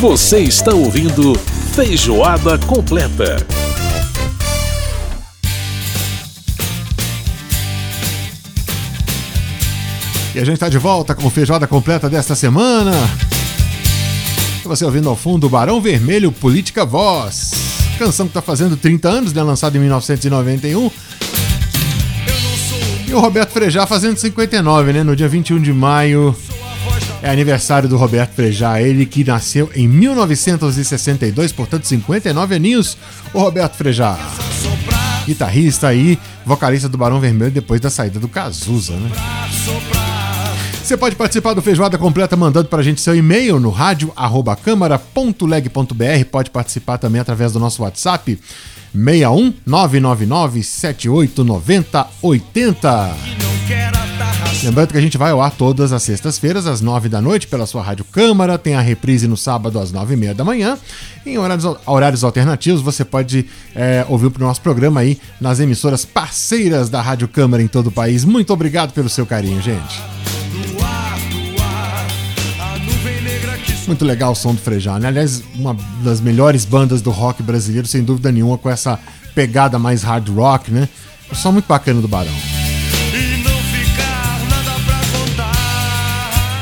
Você está ouvindo Feijoada Completa. E a gente está de volta com Feijoada Completa desta semana. Você ouvindo ao fundo Barão Vermelho, Política Voz. Canção que está fazendo 30 anos, né? Lançada em 1991. E o Roberto Frejat fazendo 59, né? No dia 21 de maio. É aniversário do Roberto Frejat, ele que nasceu em 1962, portanto 59 aninhos, o Roberto Frejat, guitarrista e vocalista do Barão Vermelho depois da saída do Cazuza, né? Você pode participar do Feijoada Completa mandando pra gente seu e-mail no radio@câmara.leg.br, pode participar também através do nosso WhatsApp 61999789080. Lembrando que a gente vai ao ar todas as sextas-feiras, às 9 da noite, pela sua Rádio Câmara. Tem a reprise no sábado, às 9h30 da manhã. Em horários alternativos, você pode ouvir o nosso programa aí nas emissoras parceiras da Rádio Câmara em todo o país. Muito obrigado pelo seu carinho, gente. Muito legal o som do Frejat, né? Aliás, uma das melhores bandas do rock brasileiro, sem dúvida nenhuma, com essa pegada mais hard rock, né? Um som muito bacana do Barão.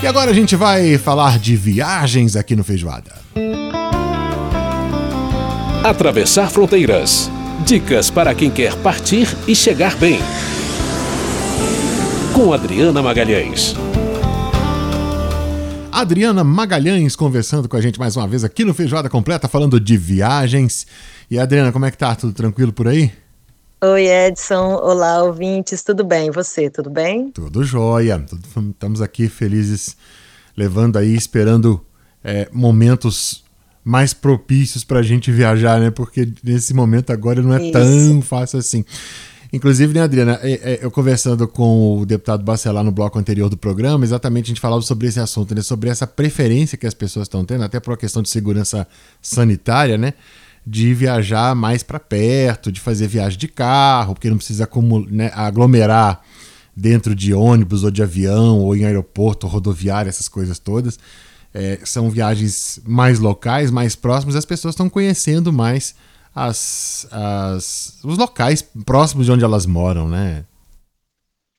E agora a gente vai falar de viagens aqui no Feijoada. Atravessar fronteiras. Dicas para quem quer partir e chegar bem. Com Adriana Magalhães. Adriana Magalhães conversando com a gente mais uma vez aqui no Feijoada Completa, falando de viagens. E Adriana, como é que tá? Tudo tranquilo por aí? Oi, Edson. Olá, ouvintes. Tudo bem? E você, tudo bem? Tudo jóia. Estamos aqui felizes, levando aí, esperando momentos mais propícios para a gente viajar, né? Porque nesse momento agora não é tão fácil assim. Inclusive, né, Adriana, eu conversando com o deputado Bacelar no bloco anterior do programa, exatamente a gente falava sobre esse assunto, né? Sobre essa preferência que as pessoas estão tendo, até por uma questão de segurança sanitária, né? De viajar mais para perto, de fazer viagem de carro, porque não precisa aglomerar dentro de ônibus ou de avião ou em aeroporto, rodoviário, essas coisas todas. São viagens mais locais, mais próximas, as pessoas estão conhecendo mais os locais próximos de onde elas moram, né?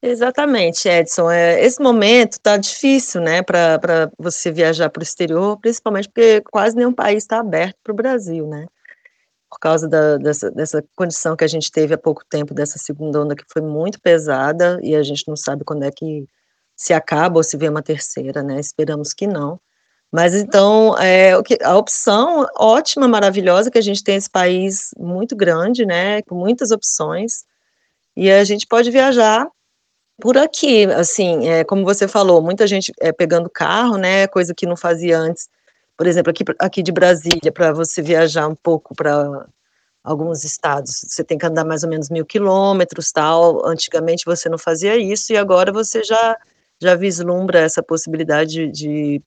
Exatamente, Edson. Esse momento tá difícil, né, para você viajar para o exterior, principalmente porque quase nenhum país está aberto para o Brasil, né? Por causa dessa condição que a gente teve há pouco tempo, dessa segunda onda que foi muito pesada, e a gente não sabe quando é que se acaba ou se vê uma terceira, né? Esperamos que não. Mas então, a opção ótima, maravilhosa, que a gente tem esse país muito grande, né? Com muitas opções, e a gente pode viajar por aqui, assim, como você falou, muita gente pegando carro, né? Coisa que não fazia antes. Por exemplo, aqui de Brasília, para você viajar um pouco para alguns estados, você tem que andar mais ou menos 1.000 quilômetros, tal. Antigamente você não fazia isso, e agora você já vislumbra essa possibilidade de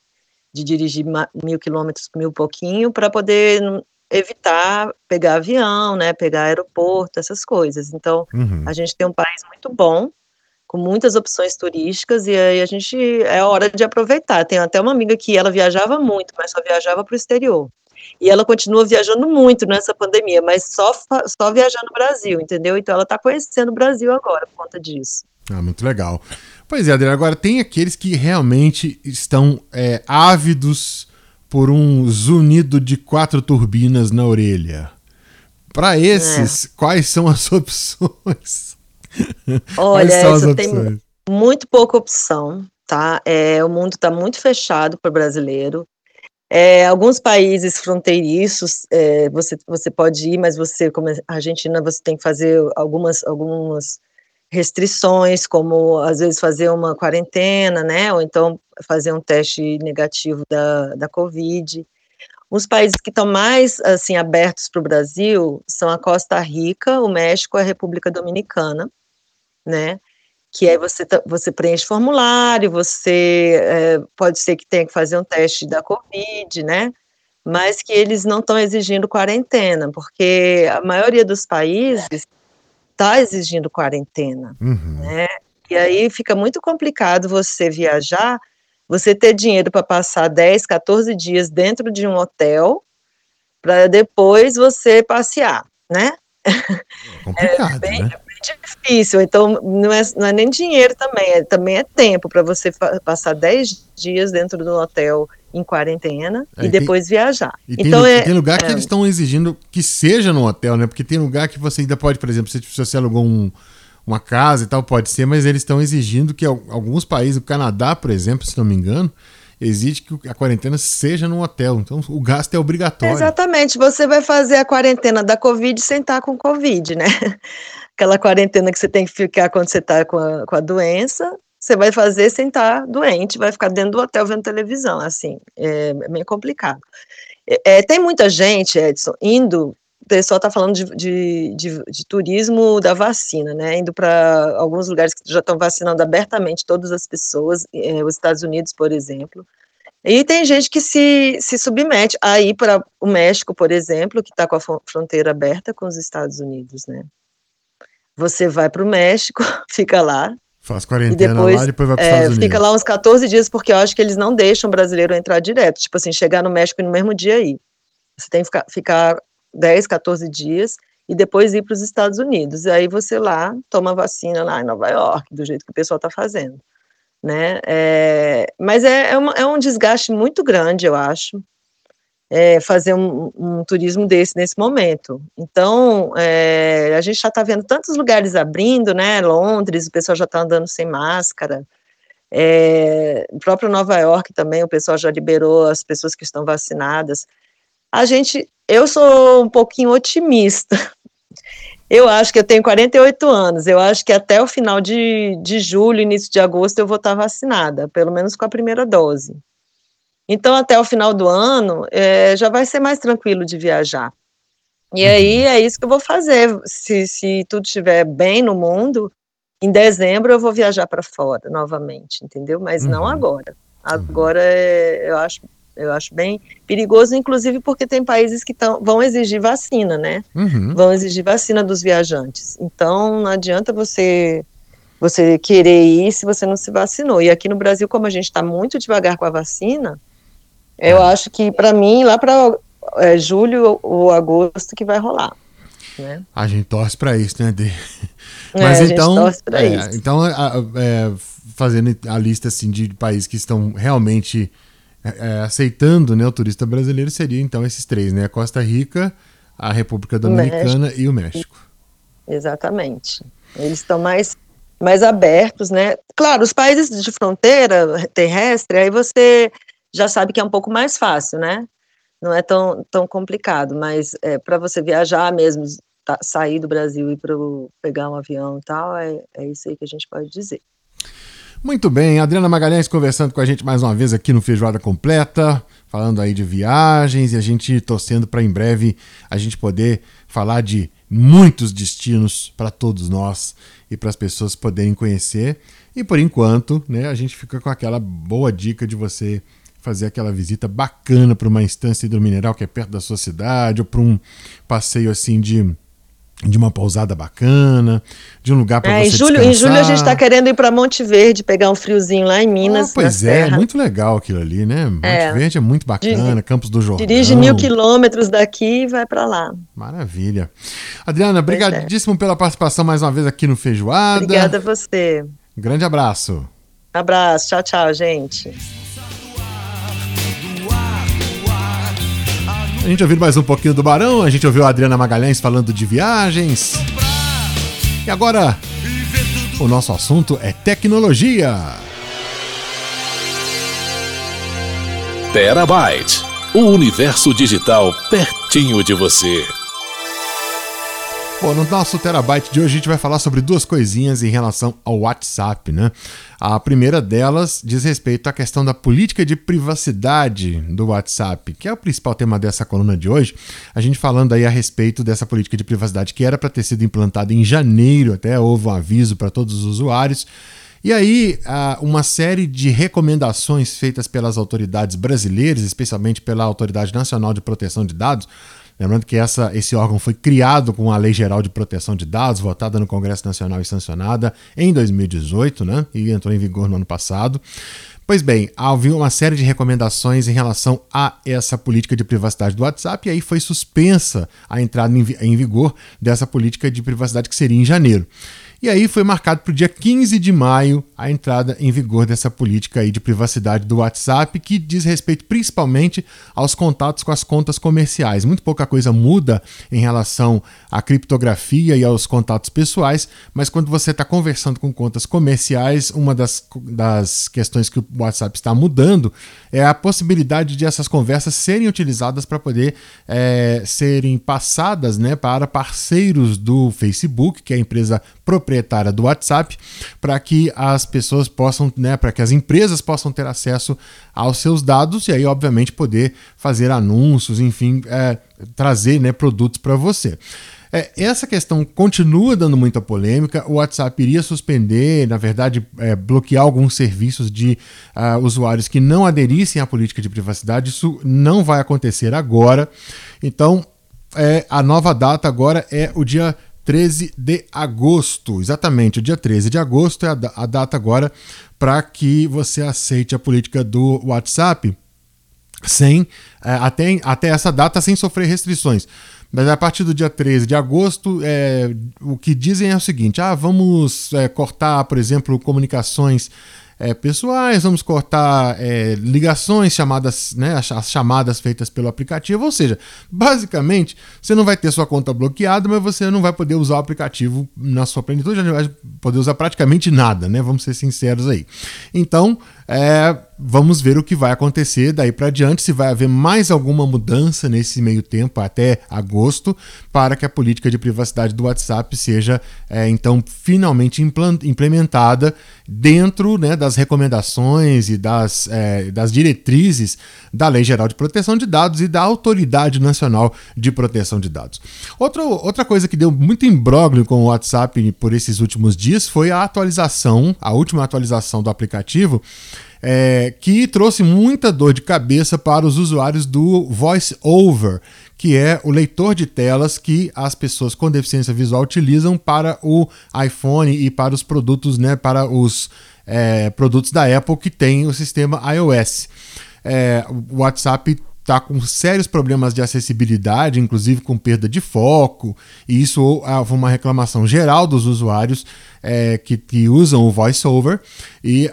dirigir 1.000 quilômetros, 1.000 pouquinho, para poder evitar pegar avião, né, pegar aeroporto, essas coisas. Então, a gente tem um país muito bom, com muitas opções turísticas, e aí a gente, é hora de aproveitar. Tem até uma amiga que ela viajava muito, mas só viajava para o exterior, e ela continua viajando muito nessa pandemia, mas só viajando no Brasil, entendeu? Então ela está conhecendo o Brasil agora por conta disso. Ah, muito legal. Pois é, Adriana, agora tem aqueles que realmente estão ávidos por um zunido de 4 turbinas na orelha. Para esses, quais são as opções? Olha, você tem muito pouca opção, tá? O mundo está muito fechado para o brasileiro. Alguns países fronteiriços, você pode ir, mas como a Argentina, você tem que fazer algumas restrições, como às vezes fazer uma quarentena, né? Ou então fazer um teste negativo da Covid. Os países que estão mais assim, abertos para o Brasil são a Costa Rica, o México e a República Dominicana, né? Que aí você preenche formulário, você pode ser que tenha que fazer um teste da Covid, né? Mas que eles não estão exigindo quarentena, porque a maioria dos países está exigindo quarentena, né? E aí fica muito complicado você viajar você ter dinheiro para passar 10, 14 dias dentro de um hotel, para depois você passear, né? É complicado, bem difícil, então não é nem dinheiro também é tempo para você passar 10 dias dentro de um hotel em quarentena e depois viajar. Tem lugar que eles estão exigindo que seja no hotel, né? Porque tem lugar que você ainda pode, por exemplo, se você alugou uma casa e tal, pode ser, mas eles estão exigindo que alguns países, o Canadá, por exemplo, se não me engano, exige que a quarentena seja num hotel, então o gasto é obrigatório. Exatamente, você vai fazer a quarentena da Covid sem estar com Covid, né? Aquela quarentena que você tem que ficar quando você está com a doença, você vai fazer sem estar doente, vai ficar dentro do hotel vendo televisão, assim, é meio complicado. Tem muita gente, Edson, indo, o pessoal está falando de turismo da vacina, né? Indo para alguns lugares que já estão vacinando abertamente todas as pessoas, os Estados Unidos, por exemplo. E tem gente que se submete a ir para o México, por exemplo, que está com a fronteira aberta com os Estados Unidos, né? Você vai para o México, fica lá. Faz quarentena e depois vai para os Estados Unidos. Fica lá uns 14 dias, porque eu acho que eles não deixam o brasileiro entrar direto. Tipo assim, chegar no México e no mesmo dia ir. Você tem que ficar 10, 14 dias, e depois ir para os Estados Unidos, aí você lá toma vacina lá em Nova York, do jeito que o pessoal está fazendo, né, mas é um desgaste muito grande, eu acho, fazer um turismo desse nesse momento, então a gente já está vendo tantos lugares abrindo, né, Londres, o pessoal já está andando sem máscara, o próprio Nova York também, o pessoal já liberou as pessoas que estão vacinadas, eu sou um pouquinho otimista, eu acho que eu tenho 48 anos, eu acho que até o final de julho, início de agosto, eu vou estar vacinada, pelo menos com a primeira dose, então até o final do ano, já vai ser mais tranquilo de viajar, e aí é isso que eu vou fazer, se tudo estiver bem no mundo, em dezembro eu vou viajar para fora novamente, entendeu? Mas não agora eu acho bem perigoso, inclusive porque tem países que vão exigir vacina, né? Uhum. Vão exigir vacina dos viajantes. Então, não adianta você querer ir se você não se vacinou. E aqui no Brasil, como a gente está muito devagar com a vacina, eu acho que, para mim, lá para julho ou agosto que vai rolar. Né? A gente torce para isso, né, Dê? Mas então, a gente torce para isso. Então, fazendo a lista assim, de países que estão realmente... aceitando, né, o turista brasileiro seria então esses três, né, a Costa Rica, a República Dominicana e o México. Exatamente. Eles estão mais abertos, né? Claro, os países de fronteira terrestre, aí você já sabe que é um pouco mais fácil, né? Não é tão complicado, mas para você viajar mesmo, sair do Brasil e pegar um avião e tal, é isso aí que a gente pode dizer. Muito bem, Adriana Magalhães conversando com a gente mais uma vez aqui no Feijoada Completa, falando aí de viagens e a gente torcendo para em breve a gente poder falar de muitos destinos para todos nós e para as pessoas poderem conhecer. E por enquanto, né, a gente fica com aquela boa dica de você fazer aquela visita bacana para uma instância hidromineral que é perto da sua cidade ou para um passeio assim de uma pousada bacana, de um lugar para você descansar. Em julho a gente está querendo ir para Monte Verde, pegar um friozinho lá em Minas. Pois é, muito legal aquilo ali, né? Monte Verde é muito bacana, Campos do Jordão. Dirige 1.000 quilômetros daqui e vai para lá. Maravilha. Adriana, obrigadíssimo pela participação mais uma vez aqui no Feijoada. Obrigada a você. Um grande abraço. Abraço, tchau, tchau, gente. A gente ouviu mais um pouquinho do Barão, a gente ouviu a Adriana Magalhães falando de viagens. E agora, o nosso assunto é tecnologia. Terabyte, o universo digital pertinho de você. Bom, no nosso Terabyte de hoje a gente vai falar sobre duas coisinhas em relação ao WhatsApp, né? A primeira delas diz respeito à questão da política de privacidade do WhatsApp, que é o principal tema dessa coluna de hoje. A gente falando aí a respeito dessa política de privacidade que era para ter sido implantada em janeiro, até houve um aviso para todos os usuários. E aí, uma série de recomendações feitas pelas autoridades brasileiras, especialmente pela Autoridade Nacional de Proteção de Dados. Lembrando que esse órgão foi criado com a Lei Geral de Proteção de Dados, votada no Congresso Nacional e sancionada em 2018, né? E entrou em vigor no ano passado, Pois bem, havia uma série de recomendações em relação a essa política de privacidade do WhatsApp e aí foi suspensa a entrada em vigor dessa política de privacidade que seria em janeiro. E aí foi marcado para o dia 15 de maio a entrada em vigor dessa política aí de privacidade do WhatsApp, que diz respeito principalmente aos contatos com as contas comerciais. Muito pouca coisa muda em relação à criptografia e aos contatos pessoais, mas quando você está conversando com contas comerciais, uma das questões que o WhatsApp está mudando é a possibilidade de essas conversas serem utilizadas para poder serem passadas, né, para parceiros do Facebook, que é a empresa proprietária do WhatsApp, para que as pessoas possam, né, para que as empresas possam ter acesso aos seus dados e aí, obviamente, poder fazer anúncios, enfim, trazer, né, produtos para você. Essa questão continua dando muita polêmica. O WhatsApp iria suspender, na verdade, bloquear alguns serviços de usuários que não aderissem à política de privacidade. Isso não vai acontecer agora. Então, a nova data agora é o dia 13 de agosto, exatamente, o dia 13 de agosto é a data agora para que você aceite a política do WhatsApp sem, até essa data sem sofrer restrições. Mas a partir do dia 13 de agosto, o que dizem é o seguinte: vamos cortar, por exemplo, comunicações pessoais, vamos cortar ligações, chamadas, né, as chamadas feitas pelo aplicativo, ou seja, basicamente você não vai ter sua conta bloqueada, mas você não vai poder usar o aplicativo na sua plenitude, já não vai poder usar praticamente nada, né? Vamos ser sinceros aí. Então, vamos ver o que vai acontecer daí para diante, se vai haver mais alguma mudança nesse meio tempo até agosto, para que a política de privacidade do WhatsApp seja então finalmente implementada dentro, né, das recomendações e das diretrizes da Lei Geral de Proteção de Dados e da Autoridade Nacional de Proteção de Dados. Outra coisa que deu muito imbróglio com o WhatsApp por esses últimos dias foi a última atualização do aplicativo, que trouxe muita dor de cabeça para os usuários do VoiceOver, que é o leitor de telas que as pessoas com deficiência visual utilizam para o iPhone e para os produtos, né, para os produtos da Apple que tem o sistema iOS. O WhatsApp está com sérios problemas de acessibilidade, inclusive com perda de foco, e isso foi uma reclamação geral dos usuários que usam o VoiceOver, e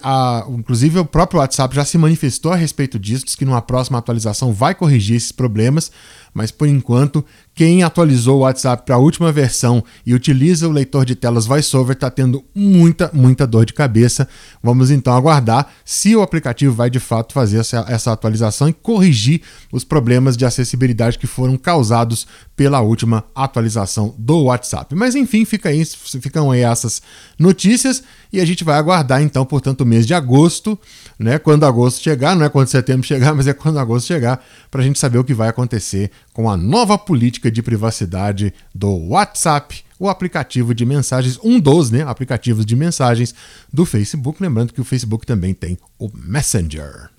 inclusive o próprio WhatsApp já se manifestou a respeito disso, diz que numa próxima atualização vai corrigir esses problemas, mas por enquanto quem atualizou o WhatsApp para a última versão e utiliza o leitor de telas VoiceOver está tendo muita, muita dor de cabeça. Vamos então aguardar se o aplicativo vai de fato fazer essa atualização e corrigir os problemas de acessibilidade que foram causados pela última atualização do WhatsApp. Mas enfim, ficam aí essas notícias e a gente vai aguardar então, portanto, o mês de agosto, né? Quando agosto chegar, não é quando setembro chegar, mas é quando agosto chegar, para a gente saber o que vai acontecer com a nova política de privacidade do WhatsApp, o aplicativo de mensagens, um dos, né, aplicativos de mensagens do Facebook, lembrando que o Facebook também tem o Messenger.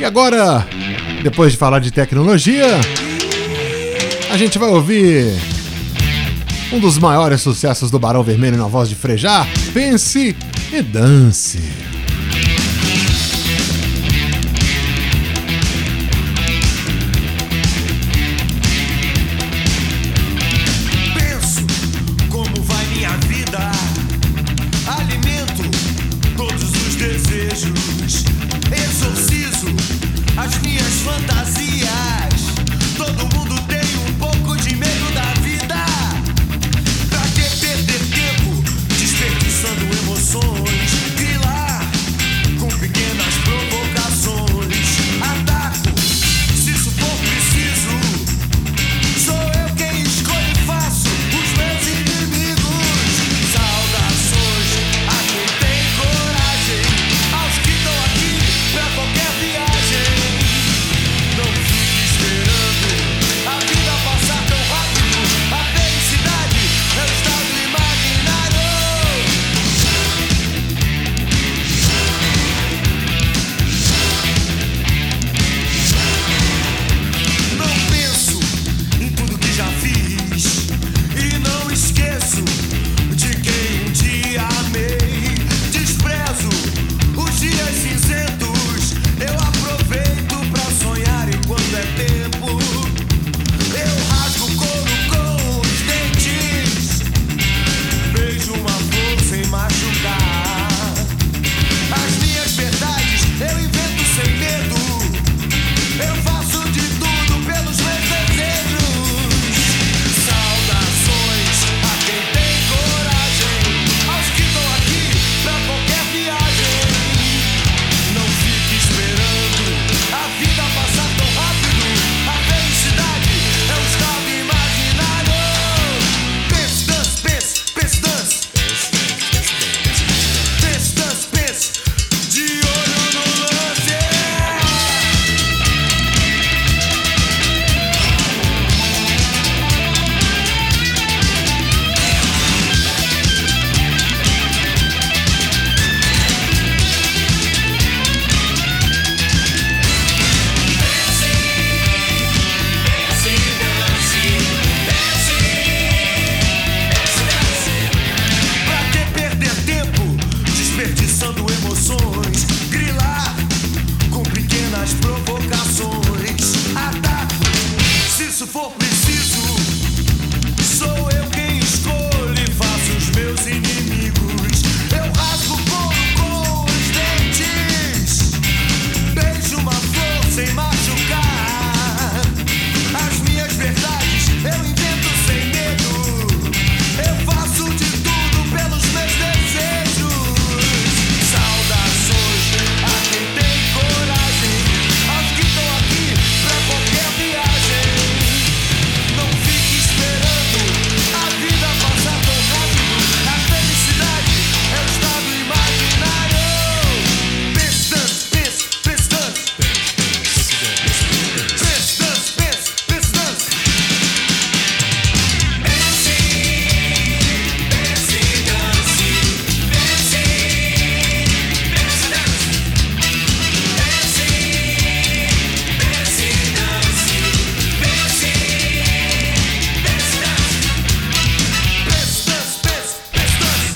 E agora, depois de falar de tecnologia, a gente vai ouvir um dos maiores sucessos do Barão Vermelho na voz de Frejat, Pense e Dance. Penso como vai minha vida, alimento todos os desejos, exorcizo as minhas fantasias. Todo mundo tem um pouco de medo da vida. Pra que perder tempo desperdiçando emoções? Grilar com pequenas provocações. Ataco, se isso for preciso. Sou eu quem escolho e faço os meus inimigos. Saudações a quem tem coragem, aos que estão aqui.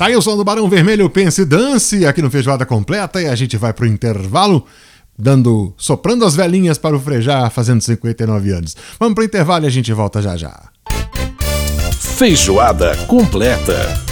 Tá aí o som do Barão Vermelho, Pense e Dance, aqui no Feijoada Completa, e a gente vai pro intervalo, soprando as velhinhas para o Frejat, fazendo 59 anos. Vamos pro intervalo e a gente volta já já. Feijoada Completa.